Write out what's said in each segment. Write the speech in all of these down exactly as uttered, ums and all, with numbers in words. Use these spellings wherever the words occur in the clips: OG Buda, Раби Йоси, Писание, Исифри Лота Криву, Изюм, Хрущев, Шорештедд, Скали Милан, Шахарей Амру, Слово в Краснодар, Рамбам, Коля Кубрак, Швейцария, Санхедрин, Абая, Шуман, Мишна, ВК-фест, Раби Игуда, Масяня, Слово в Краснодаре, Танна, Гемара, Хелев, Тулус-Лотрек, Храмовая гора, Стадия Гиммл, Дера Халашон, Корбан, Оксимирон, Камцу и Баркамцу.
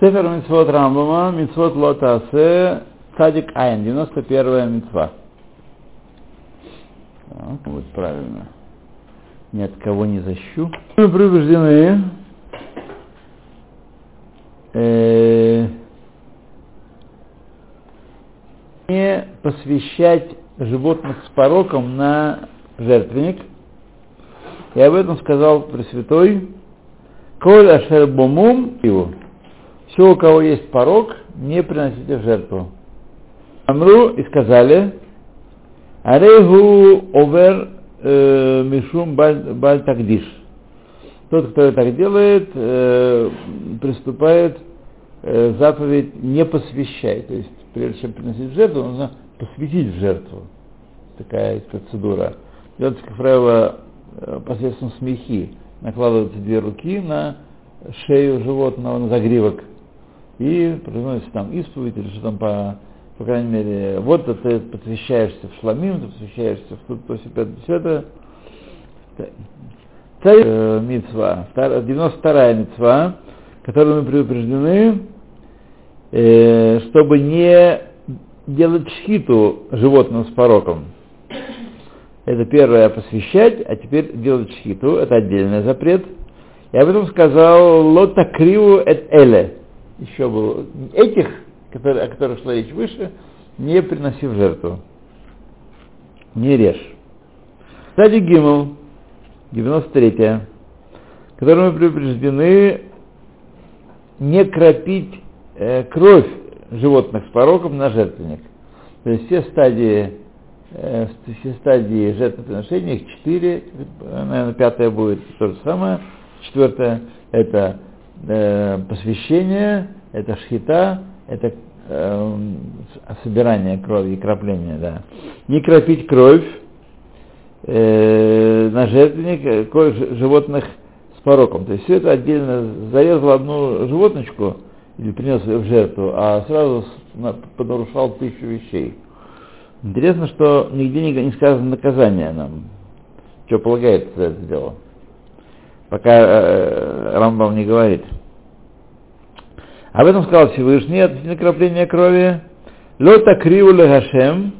Сефер а-мицвот Рамбама, Митцвот Лотасе, Тадик Айн, девяносто первая митцва. Так, вот правильно. Ни от кого не защу. Мы предупреждены, э, не посвящать животных с пороком на жертвенник. И об этом сказал Пресвятой. Коль ашер бомум его. Все, у кого есть порок, не приносите в жертву. Амру и сказали, арейгу овер э, мишум баль тагдиш. Тот, кто так делает, э, приступает э, заповедь не посвящай. То есть, прежде чем приносить в жертву, нужно посвятить в жертву. Такая процедура. Делается, как правило, посредством смехи. Накладываются две руки на шею животного, на загривок, и произносится там исповедь, или что там, по, по крайней мере, вот ты посвящаешься в Шламим, ты посвящаешься в тут, то, все, пятое, десятое. Э, митцва, девяносто вторая митцва, которую мы предупреждены, э, чтобы не делать шхиту животным с пороком. Это первое, посвящать, а теперь делать шхиту, это отдельный запрет. И об этом сказал Лота Криву эт эле. Еще было этих, которые, о которых шла речь выше, не приноси в жертву. Не режь. Стадия Гиммл, девяносто третья, которой мы предупреждены не кропить э, кровь животных с пороком на жертвенник. То есть все стадии, э, все стадии жертвоприношения, их четыре, наверное, пятая будет то же самое. Четвертое – это э, посвящение, это шхита, это э, собирание крови и крапление, да. Не кропить кровь э, на жертвенник кровь животных с пороком. То есть все это отдельно зарезал одну животночку или принес ее в жертву, а сразу подорушал тысячу вещей. Интересно, что нигде не сказано наказание нам, что полагается за это дело. Пока э, Рамбам не говорит. Об этом сказал Всевышний относительно крапления крови. Лота криву ле Хашем.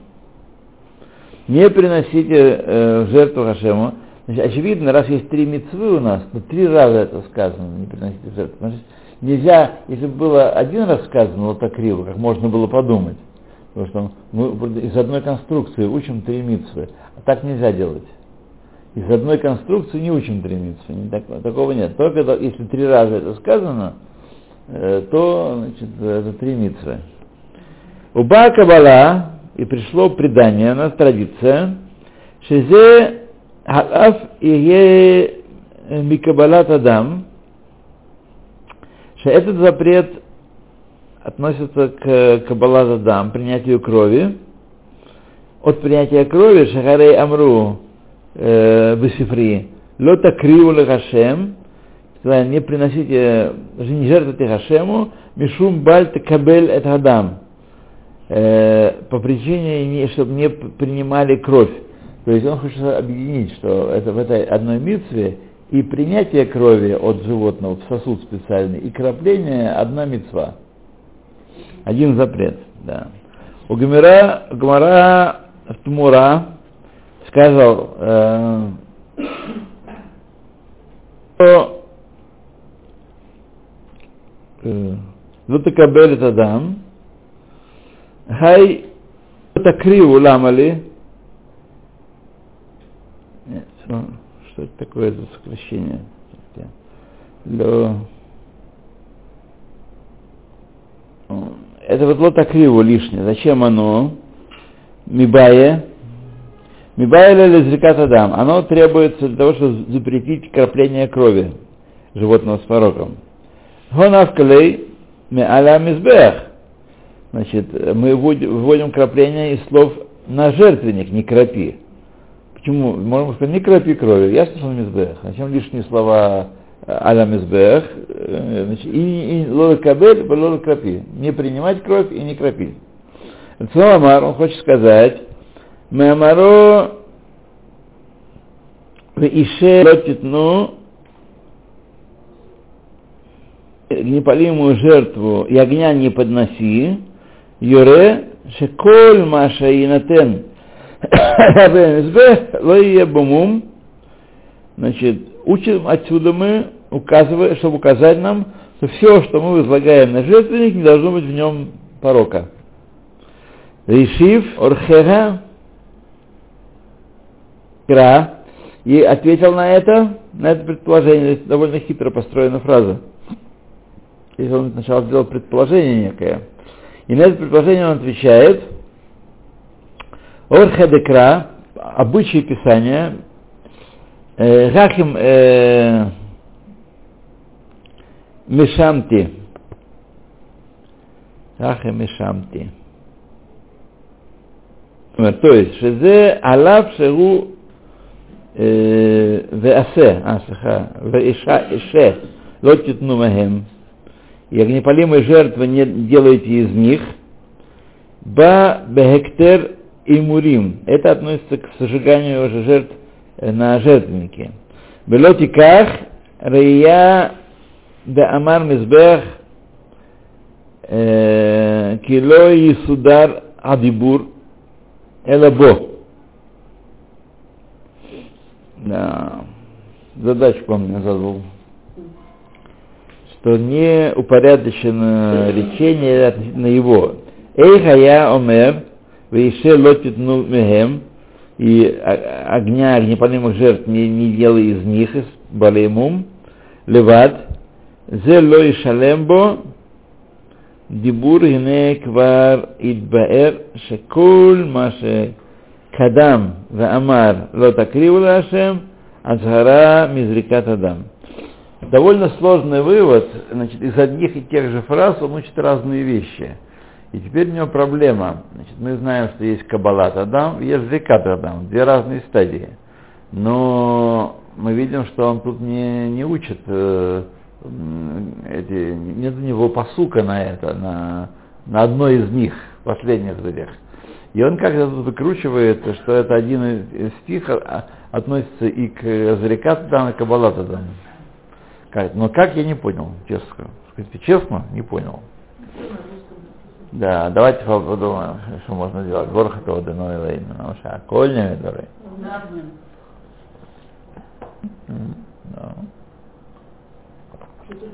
Не приносите э, жертву Хашему. Значит, очевидно, раз есть три мицвы у нас, то три раза это сказано, не приносите жертву. Значит, нельзя, если бы было один раз сказано лота криву, как можно было подумать. Потому что мы из одной конструкции учим три мицвы. А так нельзя делать. Из одной конструкции не учим три мицвы, не так, такого нет. Только если три раза это сказано, э, то, значит, это три мицвы. У Баа Каббала, и пришло предание, у нас традиция, шезе халаф ие микаббала тадам, что этот запрет относится к Каббала Задам, принятию крови. От принятия крови Шахарей Амру в Исифри Лота Криву ле Хашем, не приносите, не жертвуйте Хашему, мишум баль текабель эт хадам, по причине, чтобы не принимали кровь. То есть он хочет объединить, что это в этой одной мицве и принятие крови от животного в сосуд специальный, и крапление одна мицва, один запрет, да. У Гемара, Гмара Тмура сказал, э, что Лотакабель Тадам, Хай Лотакриву Ламали. Что это такое за сокращение? Это вот Лотакриву лишнее. Зачем оно? Мибае. Мибайля лезрикат адам. Оно требуется для того, чтобы запретить крапление крови животного с пороком. Хонавкалей меаля мизбэх. Значит, мы вводим крапление из слов на жертвенник, не кропи. Почему? Можно сказать, не кропи крови. Ясно, что мизбэх. Зачем лишние слова аля мизбэх? И лолокабель, лолокропи. Не принимать кровь и не кропи. Цаламар, он хочет сказать, Мемаро в Ише Лотитну неполимую жертву и огня не подноси, юре шеколь маша инатен бэмсбэ лойе бумум. Значит, учим отсюда мы, указывая, чтобы указать нам, что все, что мы возлагаем на жертвенник, не должно быть в нем порока. Решив орхега кра. И ответил на это, на это предположение, это довольно хитро построена фраза. Если он сначала сделал предположение некое. И на это предположение он отвечает: орха декра, обычаи писания, гахим мешамти. Гахим мешамти. То есть, шезе алав шегу веасе, асаха, веиша ише, лотит нумахем. И огнепалимые жертвы не делайте из них. Ба бехектер и мурим. Это относится к сожиганию уже жертв на жертвеннике. Белотиках рея да амар мизбех кило и судар адибур элабо. Да. Задачку он мне задал. Что не упорядочено речение относительно его. Эй хая омер, вейше лотит ну мехем, и огня огнепалимых жертв не, не делай из них, из балеймум, леват, зе лой шалембо, дибур гене квар идбаэр, шекуль маше кадам, ва амар лота криву лашем, азгара мизрикат адам. Довольно сложный вывод, значит, из одних и тех же фраз он учит разные вещи. И теперь у него проблема. Значит, мы знаем, что есть Каббала Задам и есть Зрикат Задам, две разные стадии. Но мы видим, что он тут не, не учит, э, эти, нет у него пасука на это, на, на одной из них, последних зырях. И он как-то тут выкручивается, что это один из стих относится и к Зрикат Задам, и к Каббала Задам. Но как, я не понял, честно скажу. Скажите, честно, не понял. Да, давайте подумаем, что можно делать. Горха того дыно и лейна, на уша, кольнями дыры.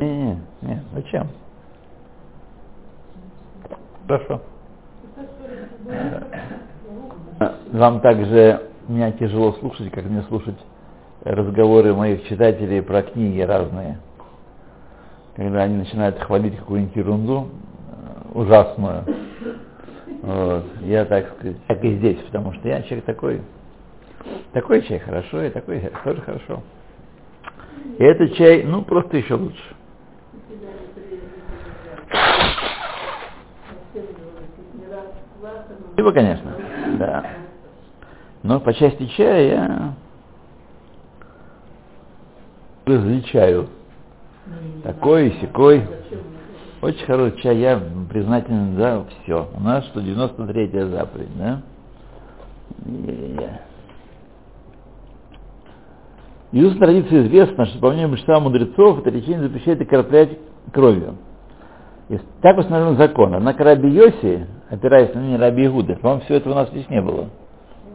Не, не, не, зачем? Хорошо. Вам также, меня тяжело слушать, как мне слушать разговоры моих читателей про книги разные, когда они начинают хвалить какую-нибудь ерунду ужасную. Вот. Я, так сказать, так и здесь, потому что я человек такой, такой чай хорошо, и такой тоже хорошо. И этот чай, ну, просто еще лучше. Либо, конечно, да. Но по части чая я различаю. Такой, сякой. Очень хороший чай, я признателен за все. У нас что, девяносто третья заповедь, да? В иудейской традиции известно, что по мнению большинства мудрецов это лечение запрещает окроплять кровью. И так установлен закон. Однако Раби Йоси, опираясь на мнение Раби Игуды, по-моему, все это у нас здесь не было.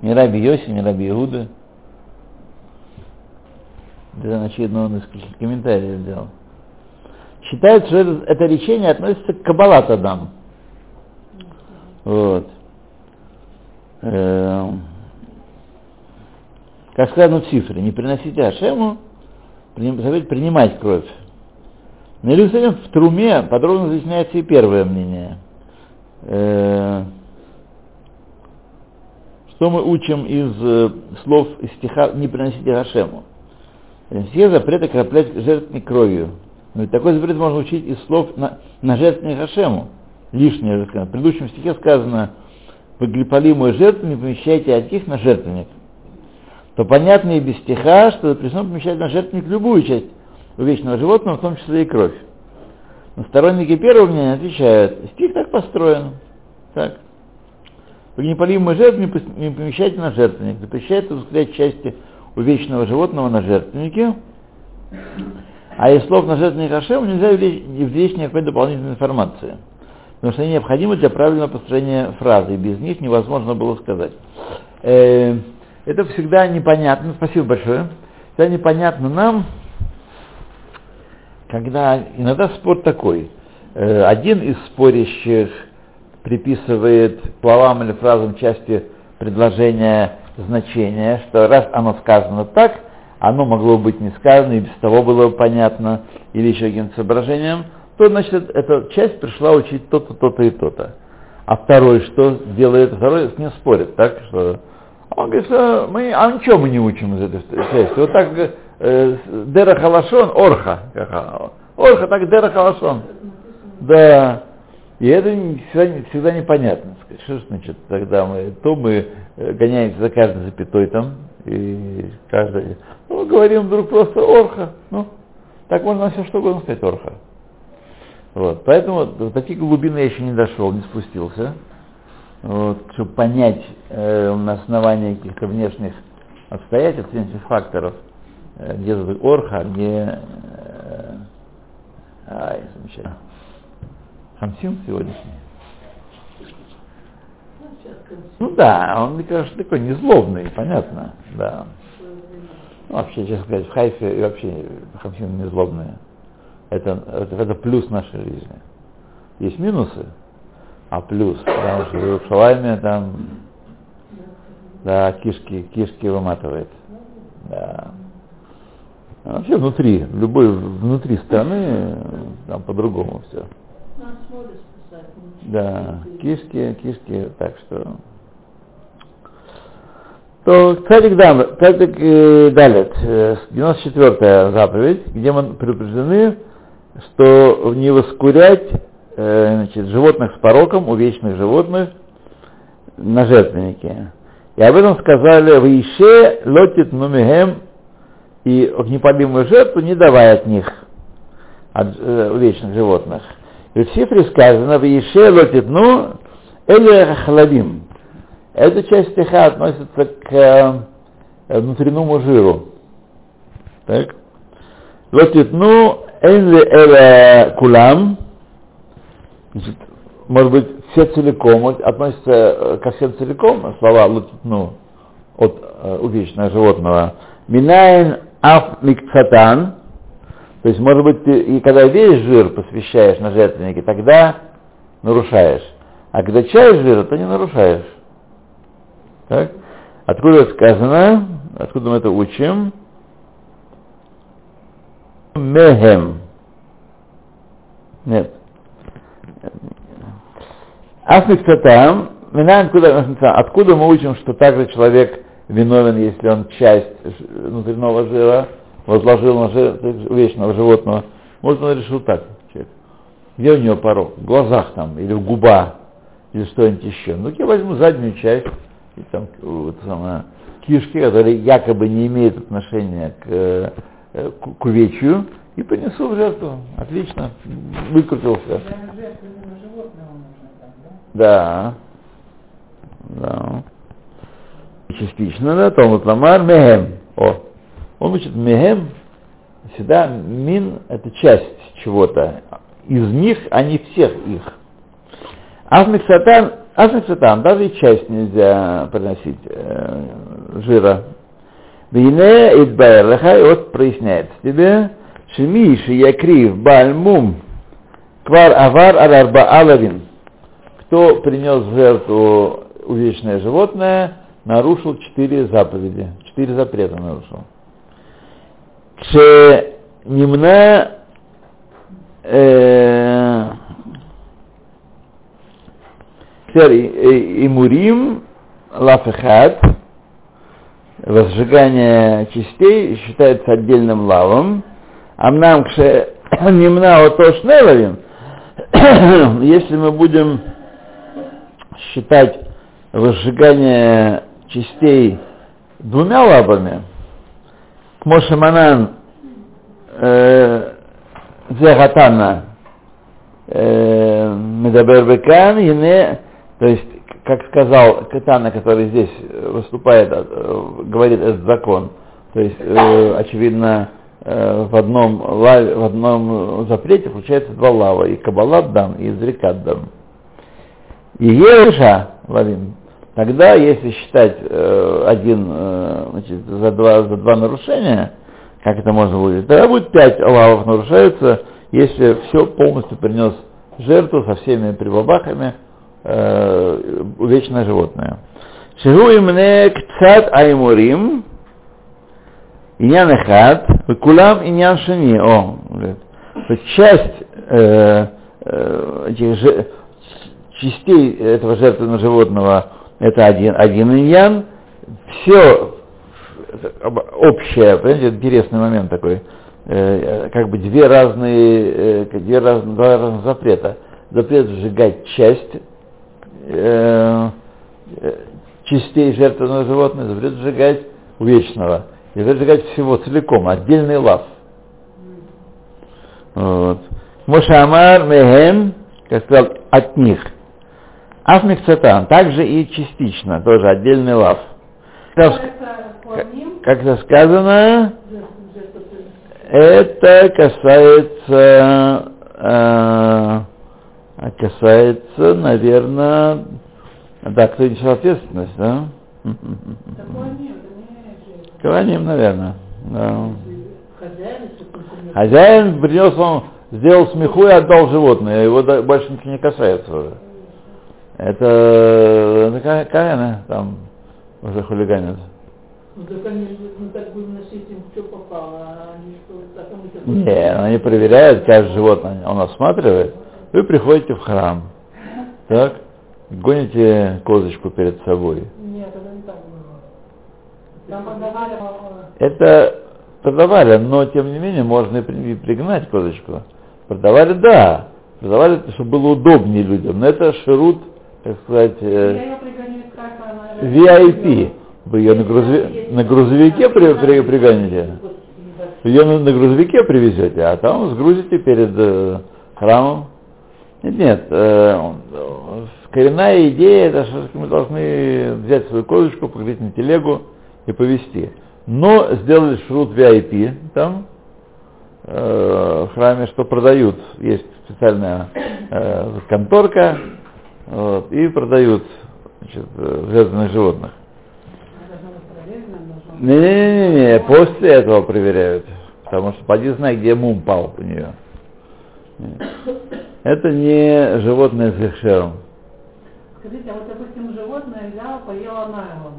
Ни Раби Йоси, ни Раби Игуды. Да, очевидно, он несколько комментариев сделал. Считается, что это, это лечение относится к Каббала Задам. Вот. Эм. Как сказано в Сифри, не приносите Ашему, приним, принимать кровь. На Иерусалим в Труме подробно изъясняется и первое мнение. Эм. Что мы учим из э, слов из стиха «не приносите Ашему»? Все запреты окроплять жертвенник кровью. Но ведь такой запрет можно учить из слов на, на жертвенник Хашему. Лишнее же. В предыдущем стихе сказано: «Вы грипалимую жертву не помещайте от них на жертвенник». То понятно и без стиха, что запрещено помещать на жертвенник любую часть увечного животного, в том числе и кровь. Но сторонники первого мнения отвечают: стих так построен. Так. «Вы грипалимую жертву не помещайте на жертвенник». Запрещается воскресать части увечного животного на жертвеннике, а из слов на жертвенник Ашем нельзя извлечь никакой дополнительной информации, потому что они необходимы для правильного построения фразы, и без них невозможно было сказать. Это всегда непонятно, спасибо большое, всегда непонятно нам, когда иногда спор такой. Один из спорящих приписывает словам или фразам части предложения значения, что раз оно сказано так, оно могло быть не сказано, и без того было понятно, или еще каким-то соображением, то, значит, эта часть пришла учить то-то, то-то и то-то. А второй что делает? Второй с ним спорит, так, что... Он говорит, что мы... А ничего мы не учим из этой части. Вот так э, Дера Халашон, Орха. Орха, так Дера Халашон. Да. И это всегда, всегда непонятно. Что значит, тогда мы... То мы гоняемся за каждой запятой там, и каждый... Ну, говорим вдруг просто Орха. Ну, так можно все что угодно сказать Орха. Вот. Поэтому до таких глубин я еще не дошел, не спустился. Вот, чтобы понять э, на основании каких-то внешних обстоятельств, внешних факторов, э, где Орха, где... Э, ай, замечательно. Хамсин сегодняшний. Ну да, он, мне кажется, такой незлобный, понятно, да. Ну, вообще, честно сказать, в Хайфе и вообще Хамсин незлобные. Это, это, это плюс нашей жизни. Есть минусы, а плюс, потому что в Иерусалиме там, да, кишки, кишки выматывает. Да. А вообще внутри, любой, внутри страны, там по-другому все. Да, кишки, кишки, так что... То Тадик Далет, девяносто четвёртая заповедь, где мы предупреждены, что не воскурять, значит, животных с пороком, увечных животных на жертвеннике. И об этом сказали в Ише лотит нумигем, и огнеподимую жертву не давай от них, от э, увечных животных. И в Сифри сказано в Ише лотит ну эле хладим. Эта часть стиха относится к э, внутреннему жиру. Так. Лотит ну эле эле кулам. Может быть, все целиком, относится ко всем целиком, слова лутну от э, увечного животного. Минайн аф микцатан. То есть, может быть, ты и когда весь жир посвящаешь на жертвеннике, тогда нарушаешь. А когда часть жира, то не нарушаешь. Так? Откуда это сказано? Откуда мы это учим? Мехем. Нет. Асмиксатам, откуда мы учим, что также человек виновен, если он часть внутреннего жира возложил на жертву вечного животного? Может, он решил так, человек. Где у него порог? В глазах там, или в губах, или что-нибудь еще. Ну, я возьму заднюю часть, и там вот, самое, кишки, которые якобы не имеют отношения к, к, к увечью, и принесу в жертву. Отлично, выкрутился. Да, да, частично, да, Талмуд Ламар, мехем, о, он учит мехем, всегда мин, это часть чего-то, из них, а не всех их. Асмиксатан, асмиксатан, даже и часть нельзя приносить э, жира. Бине идбайрлаха, и вот проясняется тебе, шемиши якрив бальмум, квар авар аларба алавин. Кто принес в жертву увечное животное, нарушил четыре заповеди, четыре запрета нарушил. Кше нимна имурим лафехат, возжигание частей считается отдельным лавом. Амнам кше нимна отош нелавим, если мы будем считать возжигание частей двумя лабами, к Мошеманан Дзегатана Медабербекан, то есть, как сказал Катана, который здесь выступает, говорит этот закон, то есть, э, очевидно, э, в, одном лаве, в одном запрете получается два лава, и Каббала Задам, и Изрика Задам. И Ереша Лавим, тогда, если считать э, один, э, значит, за два, за два нарушения, как это можно выразить, тогда будет пять лавов нарушаются, если все полностью принес жертву со всеми прибабахами э, вечное животное. Шигуи мне кцат аймурим, иньян эхат, кулам иньян шини. О, часть э, э, этих же, частей этого жертвенного животного это один, один иньян, все общее, понимаете, интересный момент такой, э, как бы две разные, э, две раз, два разных запрета. Запрет сжигать часть э, частей жертвенного животного, запрет сжигать увечного, и запрет сжигать всего целиком, отдельный лав. Вот. Мушамар мехем, как сказал, от них. Афмик цатан, также и частично, тоже отдельный лав. Как, как это сказано, это касается, э, касается, наверное, да, кто несет ответственность, да? Каваним, наверное. Да. Хозяин принес, он сделал смеху и отдал животное, его больше ничего не касается уже. Это, это Каэна там уже хулиганит. Ну так они ну, так будем носить им что попало, а они что потом это. Не, они проверяют каждое животное, он осматривает. Вы приходите в храм, так? Гоните козочку перед собой. Нет, это не так было. Там продавали. Это продавали, но тем не менее можно и пригнать козочку. Продавали, да. Продавали, чтобы было удобнее людям. Но это шерут, так сказать, э, ви ай пи. Вы ее на, грузове, на грузовике при, при, пригоните. Вы ее на, на грузовике привезете, а там сгрузите перед э, храмом. Нет, нет. Э, коренная идея, это что мы должны взять свою козочку, погреть на телегу и повезти. Но сделали шрут ви ай пи там, э, в храме, что продают. Есть специальная э, конторка, вот, и продают, значит, жертвенных животных. Не-не-не, после этого проверяют. Потому что поди знай, где мум пал у нее. Нет. Это не животное с гехшером. Скажите, а вот, допустим, животное взяло, поело найлон,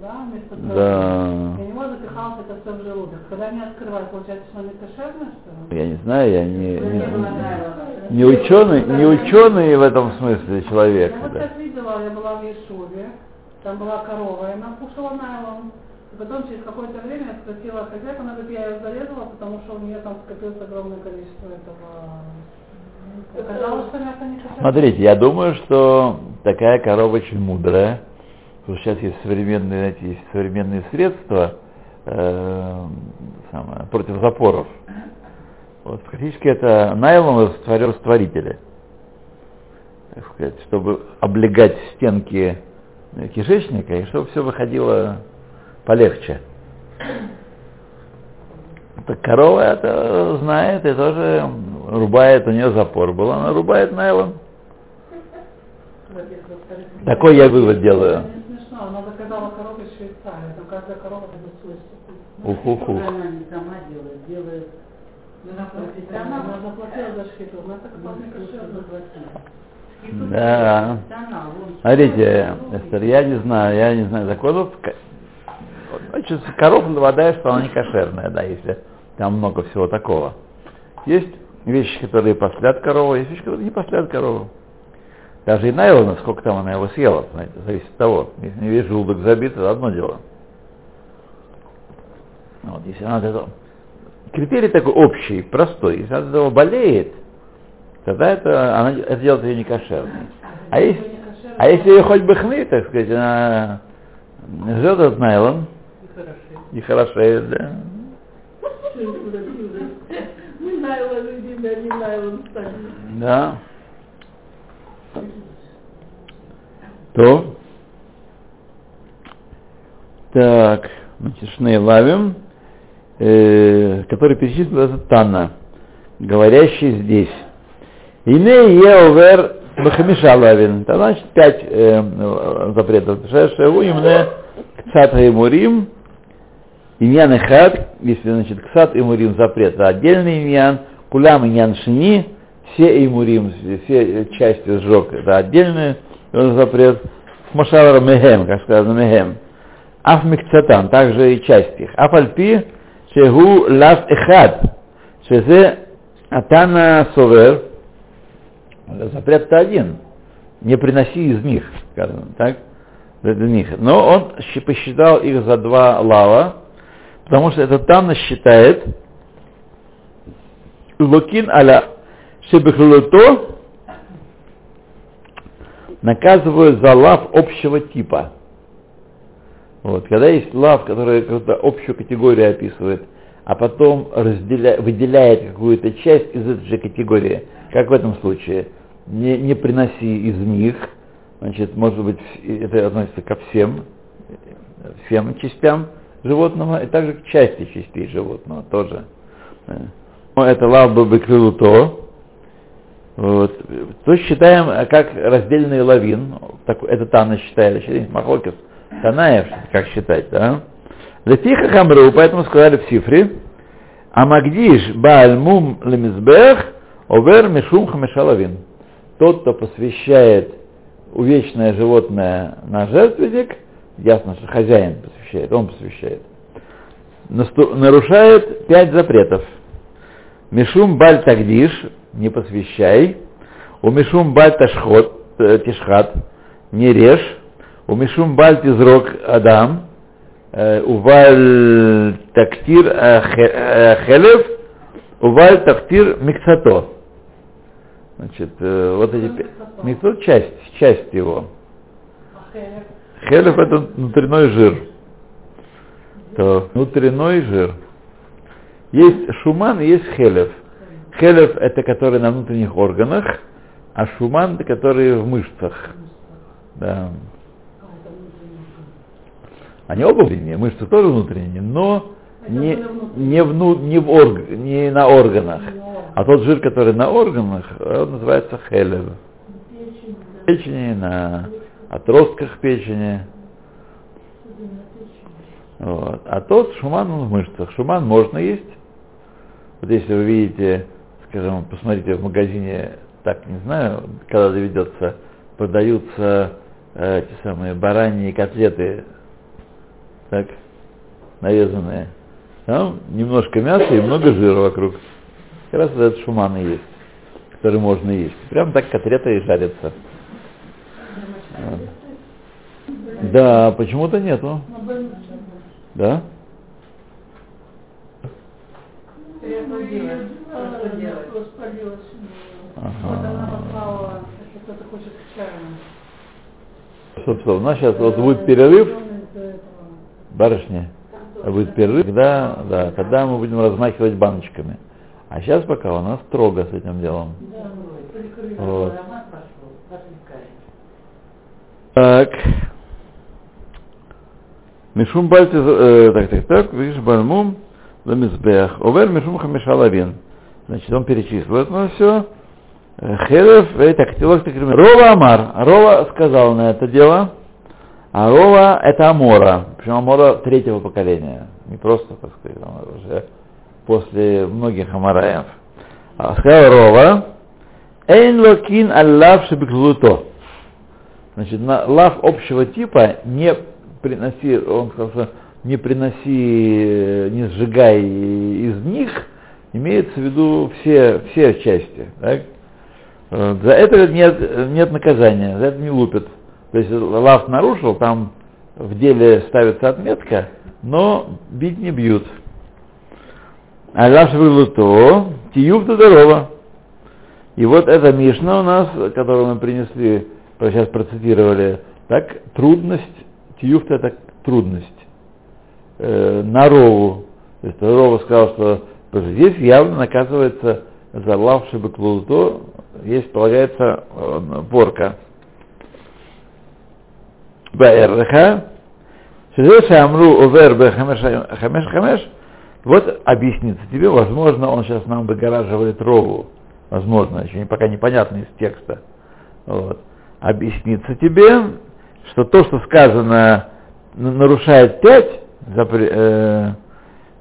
да, вместо того, да. И у него запихалось это все в желудок. Когда они открывают, получается, что они кошерные, что ли? Я не знаю, я не, не, не ученый, не ученый в этом смысле человек. Я вот сейчас видела, я была в Ешове, там была корова, и она кушала найлон. И потом через какое-то время я спросила хозяйку, она говорит, я ее зарезала, потому что у нее там скопилось огромное количество этого. Оказалось, что мясо не кошерное. Смотрите, я думаю, что такая корова очень мудрая, потому что сейчас есть современные, знаете, есть современные средства э, самое, против запоров. Вот, фактически это найлон растворители, так сказать, чтобы облегать стенки кишечника и чтобы все выходило полегче. Так корова это знает и тоже рубает, у нее запор был, она рубает найлон. Такой я вывод делаю. Не смешно, она заказала корову из Швейцарии, там каждая корова это свой статус. Уху-ху. Она не сама делает, делает. Она заплатила за шхиту, она так вполне кошерно заплатила. Да. Смотрите, Эстер, я не знаю, я не знаю законов. Значит, коров нападаешь, что она не кошерная, да, если там много всего такого. Есть вещи, которые послят корову, есть вещи, которые не послят корову. Даже и найлона, сколько там она его съела, знаете, зависит от того. Если не весь желудок забит, это одно дело. Вот, если она от этого... Критерий такой общий, простой. Если она от этого болеет, тогда это, она, это делает ее не кошерной. А, а если ее хоть бы хны, так сказать, она ждет этот найлон. И хорошеет, да. Не найлон, не найлон. Да. То. Так, значит, шней лавим. э, который перечислен в Танна, говорящий здесь. Ине еовер бахамишалавин. Это значит пять э, запретов. Шешеву имне ксат хаймурим. Иньян эхад, если значит ксат и мурим запрет, а отдельный иньян, кулям иньян шини, все и мурим, все части сжег, это отдельный запрет. Машалар мехем, как сказано, мехем. Аф микцатан, также и часть их. Аф альпи, шегу лав эхад, шезе атана совер, запрет-то один, не приноси из них, скажем так, для них. Но он посчитал их за два лава, потому что это Танна считает лукин аля шебехлуто наказывают за лав общего типа. Вот, когда есть лав, который какую-то общую категорию описывает, а потом разделя... выделяет какую-то часть из этой же категории, как в этом случае, не, не приноси из них, значит, может быть, это относится ко всем, всем частям животного, и также к части частей животного тоже. Это лав бы крыло то. Вот. То считаем как раздельный лавин, это Танна считает, Махлокис, Танаев, как считать, да? Летиха Амру, поэтому сказали в Сифре, Амагдиш Баальмум Лемизбэх Овер Мишум Хамешалавин. Тот, кто посвящает увечное животное на жертвенник, ясно, что хозяин посвящает, он посвящает, нарушает пять запретов. Мишум баль тагдиш, не посвящай. У мишум баль ташхот, тишхат, не режь. У мишум баль тизрок адам, у валь тактир хелев, у валь тактир миксато. Значит, вот эти пять. Миксато часть, часть его. Хелев — это внутренний жир. То внутренний жир. Есть шуман и есть хелев. Хелев — это который на внутренних органах, а шуман — это который в мышцах. Да. Они оба внутренние, мышцы тоже внутренние, но не, не, вну, не, в орг, не на органах. А тот жир, который на органах, он называется хелев. Печени, на отростках печени. Вот. А тот шуман, он в мышцах. Шуман можно есть. Вот если вы видите, скажем, посмотрите в магазине, так не знаю, когда доведется, продаются э, те самые бараньи котлеты, так, нарезанные. Там немножко мяса и много жира вокруг. Как раз этот шуман и есть, который можно есть. Прям так котлета и жарится. Вот. Да, почему-то нету. Да? Ага. Собственно, у нас сейчас вот будет перерыв, барышня, будет перерыв, когда, да, когда мы будем размахивать баночками. А сейчас пока у нас строго с этим делом. Вот. Так. Мишум бальти, э, так, так, так, видишь, бальмум, ламизбех, овер мишум хамешалавин. Значит, он перечислил это все. Хелев, э, так, телок, так, Рова Амар. Рова сказал на это дело. А Рова это Амора. Причем Амора третьего поколения. Не просто, так сказать, уже после многих Амараев. А сказал Рова. Эйн локин аллав шебекзлуто. Значит, на лав общего типа не приноси, он сказал, не приноси, не сжигай из них, имеется в виду все, все части. Так? За это нет, нет наказания, за это не лупят. То есть лав нарушил, там в деле ставится отметка, но бить не бьют. А лав шевелуто, тиюфта здорова. И вот эта Мишна у нас, которую мы принесли, сейчас процитировали, так, трудность. Юфта — это трудность э, на Рову. То есть Рова сказал, что здесь явно наказывается за лав шебеклуто, здесь полагается э, порка. Баэрха, шизеша амру овер бе хамеш хамеш хамеш, Вот объяснится тебе, возможно, он сейчас нам выгораживает Рову, возможно, еще пока непонятно из текста. Вот. Объяснится тебе, что то, что сказано, нарушает пять, запре... э...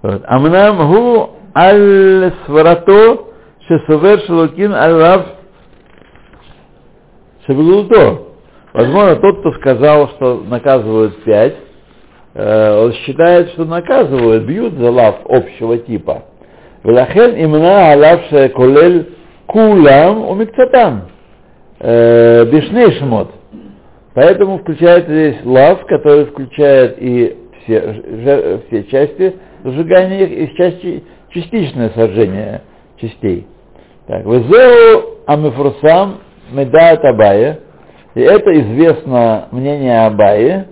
вот. Амнамгу аль-сварато шесувер шелукин аль-лав шевглуто. Возможно, тот, кто сказал, что наказывают пять, он считает, что наказывают, бьют за лав общего типа. Влахен имна алавше колель кулам умикцатам бешней шмот. Поэтому включает здесь лав, который включает и все, все части сжигания их, и части, частичное сожжение частей. Так, везеу амифрусам медаат Абая. И это известно мнение Абаи.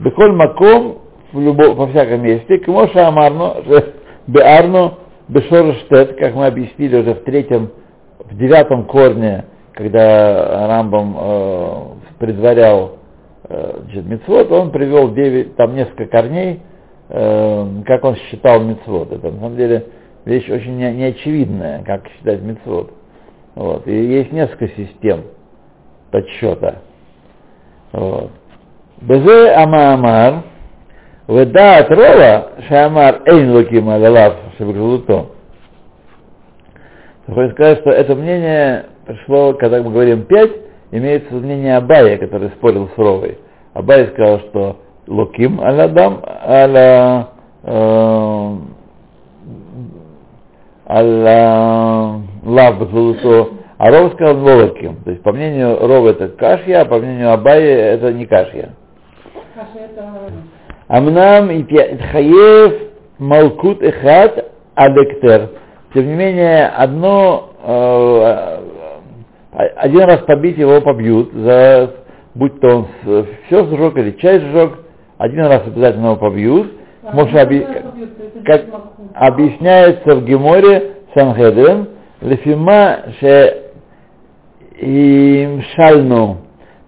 Беколь маком, во всяком месте, к моша амарну, беарну, бешорештедд, как мы объяснили уже в третьем, в девятом корне, когда Рамбам э, предварял э, митцвот, он привел девять, там несколько корней, э, как он считал митцвот. Это на самом деле вещь очень не, неочевидная, как считать митцвот. Вот. И есть несколько систем подсчета. Вот. Безе амаамар, ведаат Рова, шаамар эйн луким алалав шебржелуто. Хочется сказать, что это мнение пришло, когда мы говорим пять, имеется мнение Абая, который спорил с Ровой. Абая сказал, что луким аладам, аля, аля лав бжелуто. А Рова сказал луким. То есть по мнению Рова это кашья, а по мнению Абая это не кашья. Амнам и хаев малкут эхат адектер. Тем не менее, одно, э, один раз побить его побьют, за, будь то он все сжег или часть сжег, один раз обязательно его побьют. А может, оби, как объясняется в Геморе Санхедрин, лефима ше им шальну.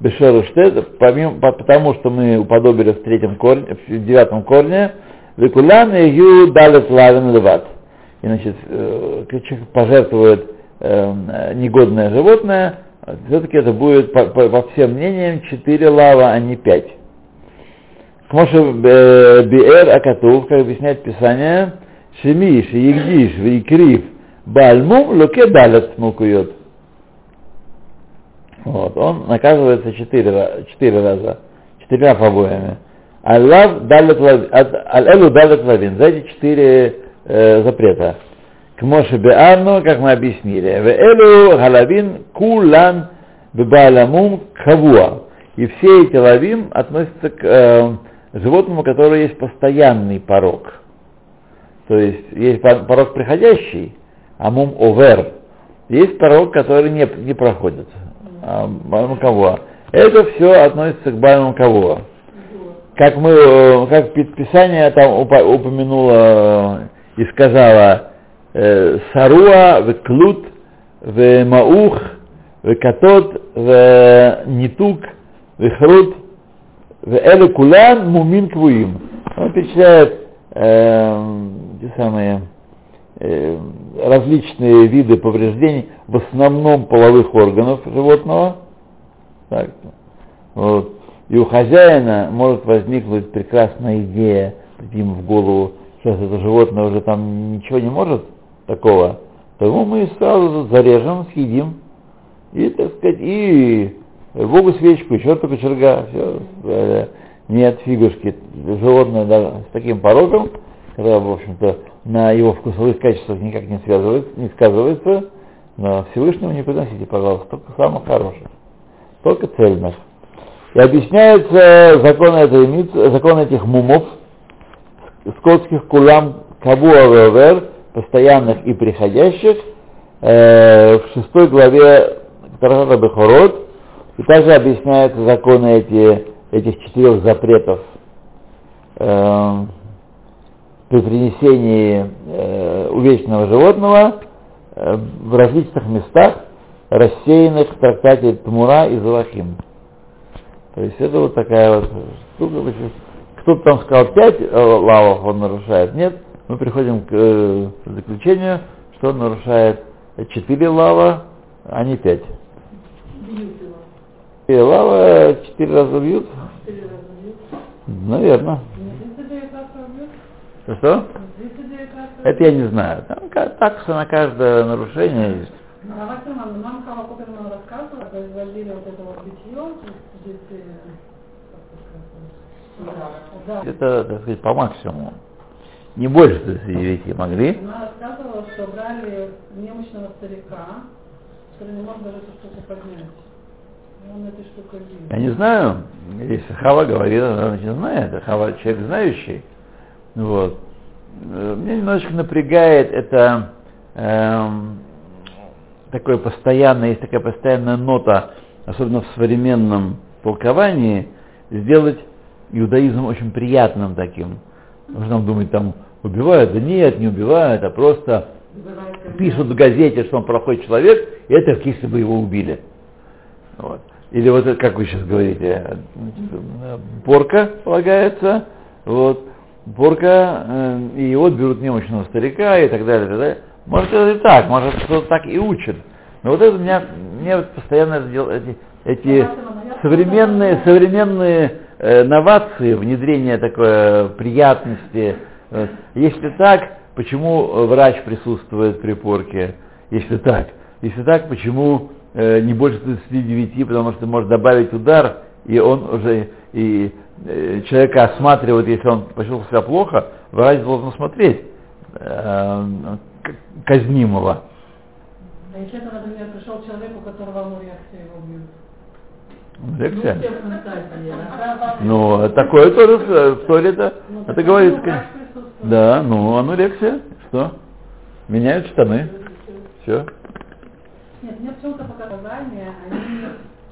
Бешеруштед, потому что мы уподобили в третьем корне, в девятом корне, векулан и ю далет лавен леват. И, значит, человек пожертвует э, негодное животное, все-таки это будет, по, по, по всем мнениям, четыре лава, а не пять. Кмоша биэр акатув, как объясняет Писание, шемиш, егдиш, вейкрив, бальмум, луке далет смукует. Вот, он наказывается четыре, четыре раза, четырьмя побоями. Аллах далит лавин, аль-элу далит лавин, за эти четыре э, запрета. К Моше Беарну, как мы объяснили, ве-элу галавин кулан бебаламум кавуа. И все эти лавин относятся к э, животному, которое есть постоянный порок. То есть есть порок приходящий, амум овер, есть порок, который не, не проходит. Бальму кавуа. Это все относится к бальму кавуа. Как мы, как Писание там упомянуло и сказала саруа, веклут, вемаух, векатот, венитук, вехрут, веэлекулан, мумин квуим. Он перечисляет э, те самые э, различные виды повреждений, в основном половых органов животного. Так. Вот. И у хозяина может возникнуть прекрасная идея, им в голову, что это животное уже там ничего не может такого, то ему мы сразу зарежем, съедим, и, так сказать, и богу свечку, и черту кочерга, все, нет фигушки. Животное даже с таким пороком, когда, в общем-то, на его вкусовых качествах никак не связывается, не сказывается, но Всевышнему не приносите, пожалуйста, только самых хороших, только цельных. И объясняется закон, этой, закон этих мумов, скотских кулам кабуавер, постоянных и приходящих, э, в шестой главе Тарата Бехород, и также объясняются законы эти, этих четырех запретов э, при принесении э, увечного животного, в различных местах, рассеянных в трактате Тмура и Залахим. То есть это вот такая вот штука. Кто-то там сказал пять лавов он нарушает, нет, мы приходим к э, заключению, что он нарушает четыре лава, а не пять. четыре лава четыре раза бьют? четыре раза бьют. Наверное. Что? Что? Это я не знаю. Там, так что на каждое нарушение есть. Ну, давайте нам, нам Хава Куперман рассказывала, производили вот это вот битье, здесь, как сказать, да. Это, так сказать, по максимуму. Не больше, то есть, дети могли. Она рассказывала, что брали немощного старика, который не мог даже эту штуку поднять. Он этой штукой бил. Я не знаю, если Хава говорит, она, значит, знает. Хава человек знающий. Вот. Меня немножечко напрягает это эм, такое постоянное, есть такая постоянная нота, особенно в современном толковании, сделать иудаизм очень приятным таким. Нужно думать, там убивают, да нет, не убивают, а просто убивают, пишут в газете, что он плохой человек, и это если бы его убили. Вот. Или вот это, как вы сейчас говорите, порка полагается, вот. Борка, э, и вот берут немощного старика и так далее, и так далее. Может, это и так, может, кто-то так и учит. Но вот это у меня, меня постоянно дел, эти, эти современные, современные э, новации, внедрение такой приятности. Э, если так, почему врач присутствует при порке? Если так, если так, почему э, не больше тридцати девяти, потому что может добавить удар, и он уже... И, человека осматривают, если он почувствовал себя плохо, врач должен осмотреть э, казнимого. А если это, например, пришел человек, у которого амурекция его бьют? Амурекция? Ну, такое тоже в Торе-то, это говорится. Да, ну, амурекция, что? Меняют штаны, все. Нет, мне в чем-то показания, они...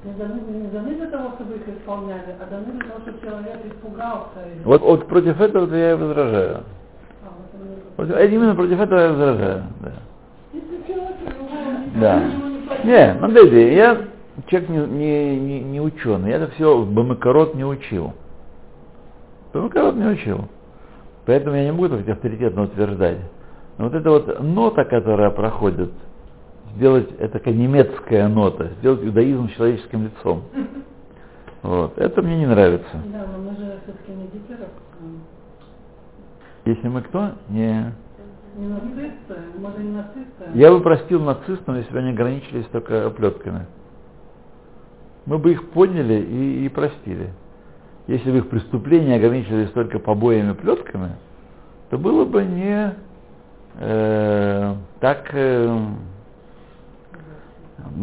Не даны, не даны для того, чтобы их исполняли, а даны для того, чтобы человек испугался. Вот, вот против этого я и возражаю. А, вот вот, именно против этого я возражаю. Да. Если человек, то да. Не, смотрите, я человек не, не, не, не ученый, я это все Бамакарот не учил. Бамакарот не учил. Поэтому я не буду так авторитетно утверждать. Но вот эта вот нота, которая проходит, сделать, это такая немецкая нота, сделать иудаизм человеческим лицом. Вот. Это мне не нравится. Да, но мы же все-таки не Гитлеров. Если мы кто? Не... Не нацисты? Мы же не нацисты. Я бы простил нацистам, если бы они ограничились только оплетками. Мы бы их поняли и, и простили. Если бы их преступления ограничились только побоями и плетками, то было бы не э, так... Э,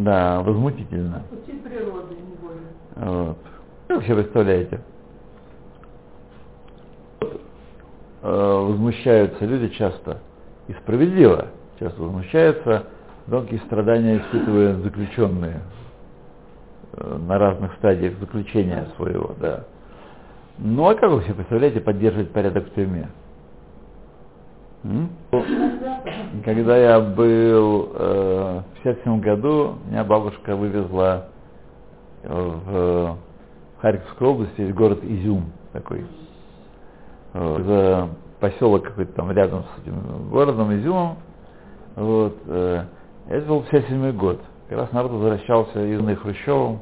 Да, возмутительно. Учить природы, не более. Вот. Как вообще представляете? Возмущаются люди часто, и справедливо часто возмущаются, но какие страдания испытывают заключенные на разных стадиях заключения своего, да. Ну а как вы все представляете поддерживать порядок в тюрьме? Когда я был э, в тысяча девятьсот пятьдесят седьмом году, меня бабушка вывезла в, в Харьковской области, есть город Изюм такой. Вот, за поселок какой-то там рядом с этим городом Изюмом. Вот, э, это был тысяча девятьсот пятьдесят седьмой год. Как раз народ возвращался из Хрущева,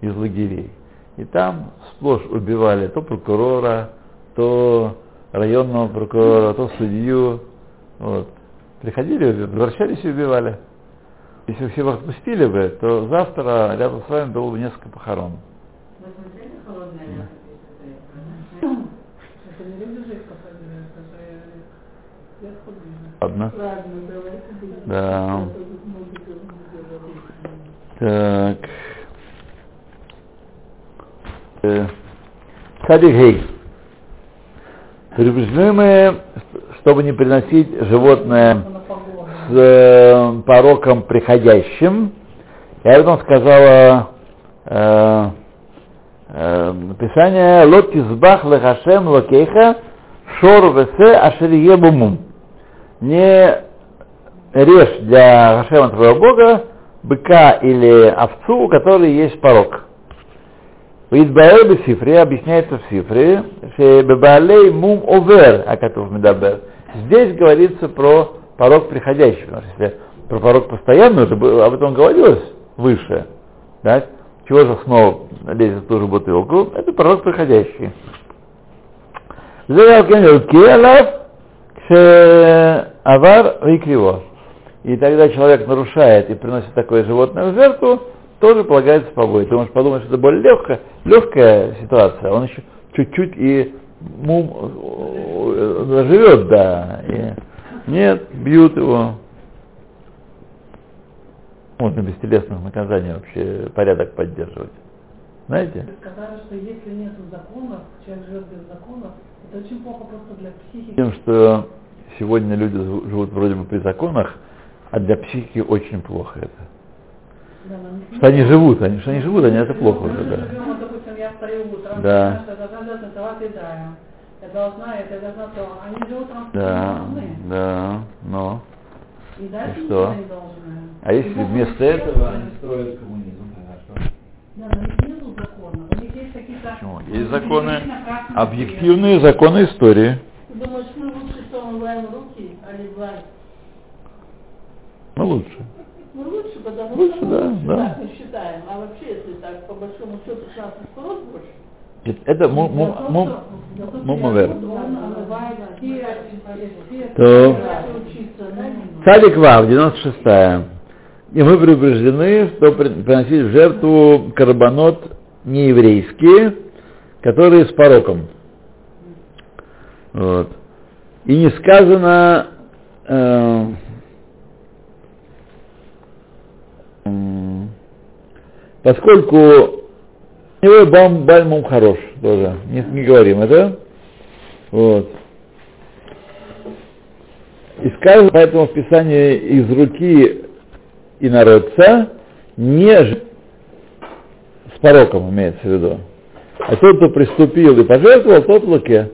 из лагерей. И там сплошь убивали то прокурора, то районного прокурора, то судью. Вот. Приходили, возвращались и убивали. Если бы всех отпустили бы, то завтра рядом с вами было бы несколько похорон. Вы смотрели холодное лето? Это не люди же их посадили, это же я сходила. Ладно. Ладно, давай. Да. Так. Тадик Айн. Предупреждаемые, чтобы не приносить животное с э, пороком приходящим. Я об этом сказала э, э, Писание «Лот избах лехашем локейха шор весе ашерье бумум». Не режь для Хашема твоего Бога быка или овцу, у которой есть порок. В Избаэбе Сифри объясняется в Сифри, что «Бебаалей мум овер», о котором мы добавили. Здесь говорится про порог приходящий. Потому что если про порог постоянный, уже об этом говорилось выше. Да? Чего же снова лезет в ту же бутылку? Это порог приходящий. И тогда человек нарушает и приносит такое животное в жертву, тоже полагается побои. Ты можешь подумать, что это более легкая, легкая ситуация. Он еще чуть-чуть и мум заживет, да. И нет, бьют его. Можно без телесных наказаний вообще порядок поддерживать. Знаете? Вы сказали, что если нет законов, человек живет без законов, это очень плохо просто для психики. Тем, что сегодня люди живут вроде бы при законах, а для психики очень плохо это. Да, но... Что они живут, они, что они живут, они это плохо уже, да. Вот, допустим, я встаю утром, да. Я должна танцевать и даю. Я должна, я должна то. Они же утром да, да, но. И дальше что? Не должны. А если и вместо этого они строят коммунизм, тогда что? Да, но у них нет законов. У них есть какие-то... Почему? Есть законы, объективные законы истории. Ты думаешь, мы лучше, что мы лаем руки, а не лаем? Ну, лучше. Ну, лучше, потому лучше, что да, мы да. так не считаем. А вообще, если так, по большому счету, шансов сорок больше. Это мумовер. То Тадик Вав, девяносто шестая. И мы предупреждены, что приносить в жертву карбонот нееврейские, которые с пороком. Вот. И не сказано, э, э, поскольку у него бам, бальмум хорош тоже, не, не говорим это. Вот. И сказано поэтому в Писании из руки инородца не ж... с пороком имеется в виду. А тот, кто приступил и пожертвовал, тот лаке.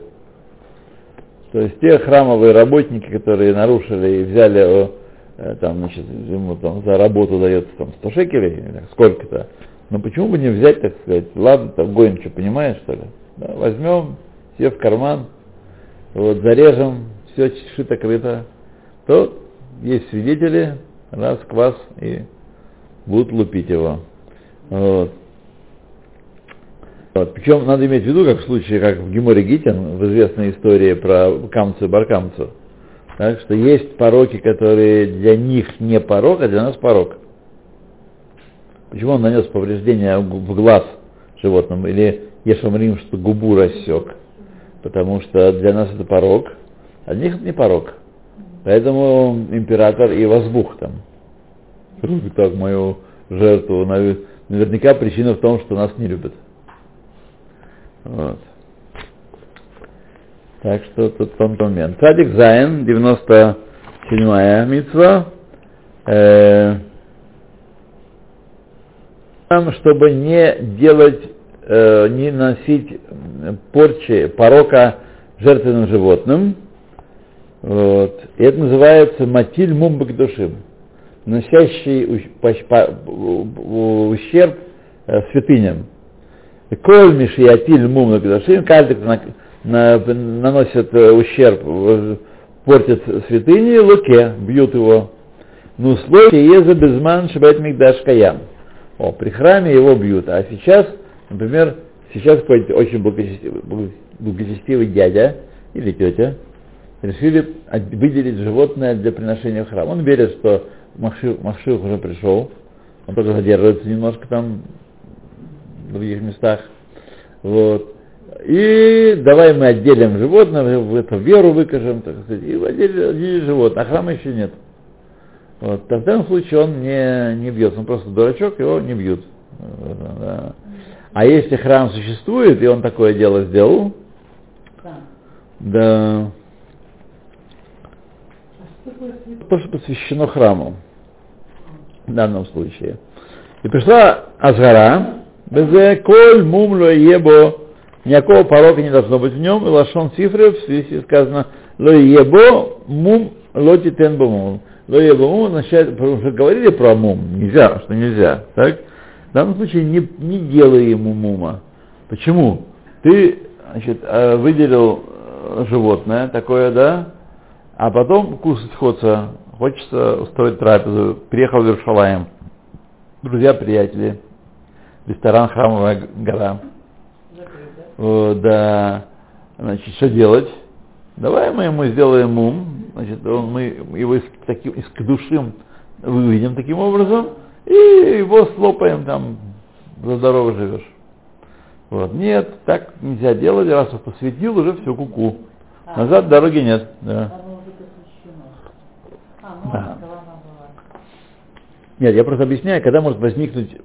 То есть те храмовые работники, которые нарушили и взяли, там, значит, ему там за работу дается там сто шекелей, сколько-то, но почему бы не взять, так сказать, ладно, там гоним, что понимаешь, что ли? Да, возьмем, все в карман, вот, зарежем, все шито-крыто, то есть свидетели, раз, квас, и будут лупить его. Вот. Вот. Причем надо иметь в виду, как в случае, как в Гемаре Гитин, в известной истории про Камцу и Баркамцу, так что есть пороки, которые для них не порок, а для нас порок. Почему он нанес повреждение в глаз животным, или Ешомрим, что губу рассек? Потому что для нас это порок, а для них это не порок. Поэтому император и возбух там. Так, мою жертву, наверняка причина в том, что нас не любят. Вот. Так что тут тот момент. Тадик Айн, девяносто седьмая митцва. Э, чтобы не делать, э, не носить порчи, порока жертвенным животным. Вот. И это называется матиль мумбак душим. Носящий ущерб святыням. Коль мишиятиль мум на кедушим, каждый, кто на, на, наносит ущерб, портит святыни, луке, бьют его. Ну, слой еза безман шибает мигдаш каям. О, при храме его бьют. А сейчас, например, сейчас какой-то очень благочестивый, благочестивый дядя или тетя решили выделить животное для приношения в храм. Он верит, что Махшилх, Махшилх уже пришел, он только задерживается немножко там, в других местах, вот, и давай мы отделим животное, в эту веру выкажем, так сказать, и отделили животное, а храма еще нет. Вот, в данном случае он не, не бьется, он просто дурачок, его не бьют. Да. А если храм существует, и он такое дело сделал, да, да то, что посвящено храму, в данном случае. И пришла Азгара, «Безе коль мумло ебо», никакого порока не должно быть в нем, и лашон цифры в связи сказано «Ло ебо мум лоти тен бо мум». «Ло ебо мум» означает, потому что говорили про мум, нельзя, что нельзя, так? В данном случае не, не делай ему мума. Почему? Ты, значит, выделил животное такое, да, А потом кушать хочется, хочется устроить трапезу. Приехал в Иерушалаим, друзья, приятели, ресторан «Храмовая гора». Закрыто. Да, значит, что делать? Давай мы ему сделаем мум, значит, мы его искдушим, выведем таким образом, и его слопаем там, за здорово живешь. Вот. Нет, так нельзя делать, раз он посвятил, уже все, ку-ку. А, назад дороги нет. Да. А, ну, да. Нет, я просто объясняю, когда может возникнуть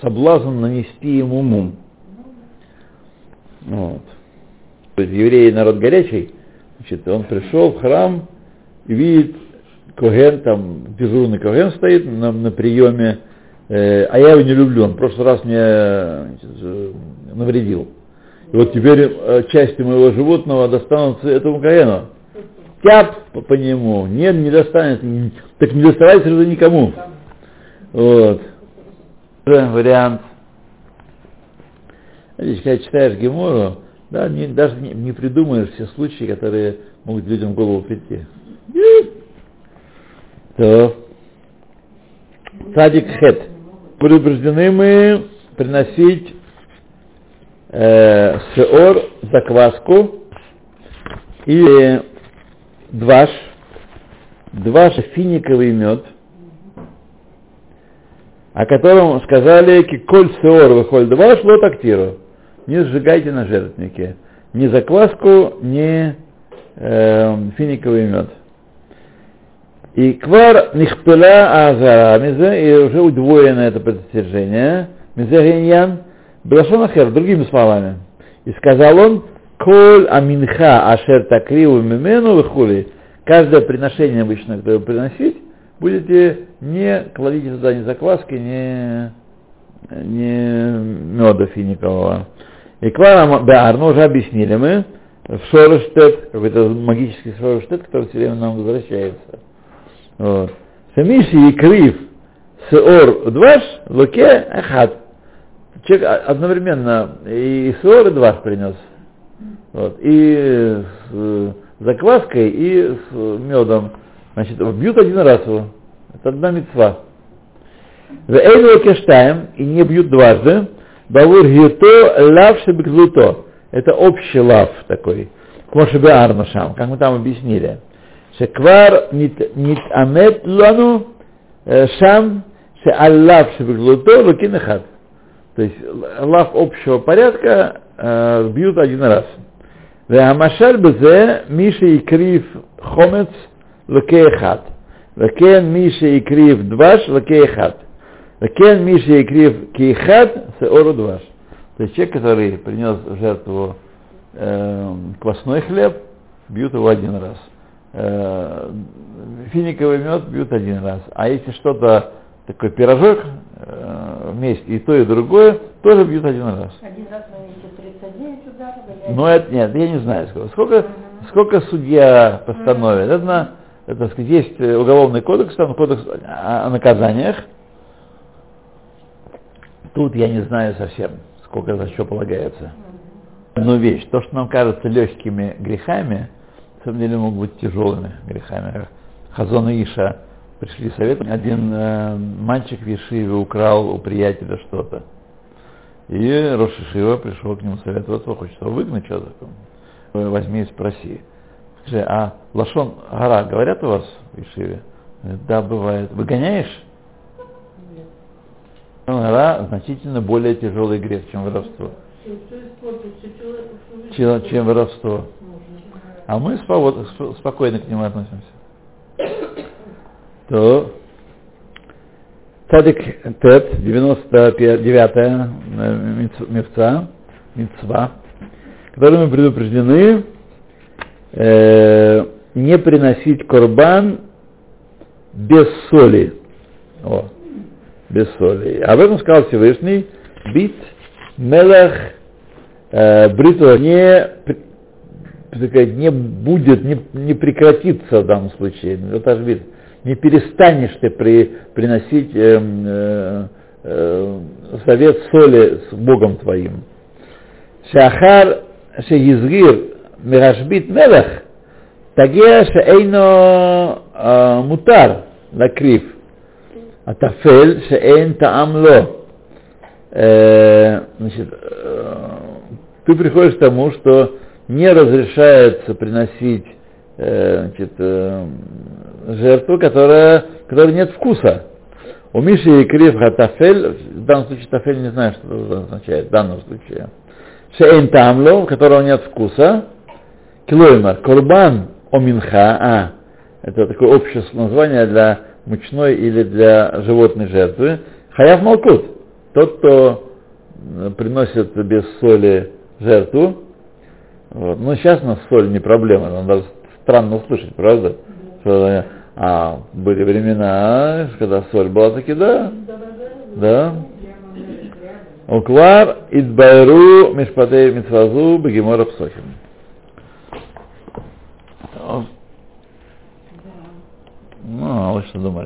соблазн нанести ему мум. Вот. То есть евреи народ горячий, значит, он пришел в храм и видит, коген, там дежурный коген стоит на, на приеме, э, а я его не люблю, он в прошлый раз мне значит, навредил. И вот теперь э, части моего животного достанутся этому когену. Тяп по, по нему, нет, не достанется, так не доставается же никому. Вот. Вариант. Видишь, когда читаешь Гемору, да, не, даже не, не придумаешь все случаи, которые могут людям в голову прийти. То. Тадик Хет. Предупреждены мы приносить э, сеор, закваску и дваш, дваш финиковый мед, о котором сказали, коль сеор выходит дваш, ло тактиру. Не сжигайте на жертвеннике ни закваску, ни э, финиковый мед. И квар нихпыла азара мизе, и уже удвоено это предостережение, мизе геньян, брошон ахер, другими словами. И сказал он, коль аминха ашер такриву мимену вихули, каждое приношение обычно, которое вы приносите, будете не кладите туда ни закваски, ни, ни меда финикового. И квар беар, ну уже объяснили мы, в Шорештедд, какой-то магический Шорештедд, который все время нам возвращается. Самиши и крив сеор дваш луке ахат. Человек одновременно и сеор и дваш принес. Вот. И с закваской, и с медом. Значит, бьют один раз его. Это одна митцва. В эйн луке штайм, и не бьют дважды. Бавур гито лав шебекзуто. Это общий лав такой. Кмошебе арнушам, как мы там объяснили. Шеквар нитамет лану шам шеаллав шебеглуто лукин эхад. То есть лав общего порядка э, бьют один раз. Веамашаль бзе миши икрив хомец луке эхад. Лакен миши икрив дваш луке эхад. Лакен миши икрив кейхад сеору дваш. То есть человек, который принес в жертву э, квасной хлеб, бьют его один раз. Финиковый мед бьют один раз. А если что-то, такой пирожок вместе, и то, и другое, тоже бьют один раз. Один раз, но еще тридцать девять ударов? Ну, это нет, я не знаю, сколько. Сколько, mm-hmm. сколько судья постановит? Mm-hmm. Это, на, это, сказать, есть уголовный кодекс, там кодекс о, о наказаниях. Тут я не знаю совсем, сколько за что полагается. Mm-hmm. Одну вещь, то, что нам кажется легкими грехами, на самом деле могут быть тяжелыми грехами. Хазон и Иша пришли советом. Один э, мальчик в Ешиве украл у приятеля что-то. И Рош Ешива пришел к нему советоваться, хочет его выгнать, что-то там. Возьми и спроси. Скажи, а лашон гора говорят у вас в Ешиве? Да, бывает. Выгоняешь? Нет. Лашон гора значительно более тяжелый грех, чем воровство. Чем, чем воровство. А мы спокойно к нему относимся. То Тадик Тет, девяносто девятая митцва, митцва, которыми предупреждены э, не приносить корбан без соли. О, без соли. Об этом сказал Всевышний. Бит мелах э, бритва не... не будет, не, не прекратится в данном случае, не перестанешь ты при, приносить э, э, совет соли с Богом твоим. Шахар шеизгир мирашбит мелах Тагея шеэйно мутар лакрив. Атафель шеэйн таамло. Значит, ты приходишь к тому, что не разрешается приносить, значит, жертву, которая, которой нет вкуса. У Миши и Крифха тафель, в данном случае тафель, не знаю, что это означает, в данном случае. Шеэйн таамло, у которого нет вкуса. Килоймар, корбан оминха, а, это такое общее название для мучной или для животной жертвы. Хаяв малкут, тот, кто приносит без соли жертву. Вот. Ну, сейчас у нас соль не проблема, надо странно услышать, правда? Что, а, были времена, когда соль была таки, да? Да. Уклар, идбайру, мишпатей митсвазу, бегемора псохим. Ну, а вы что думали?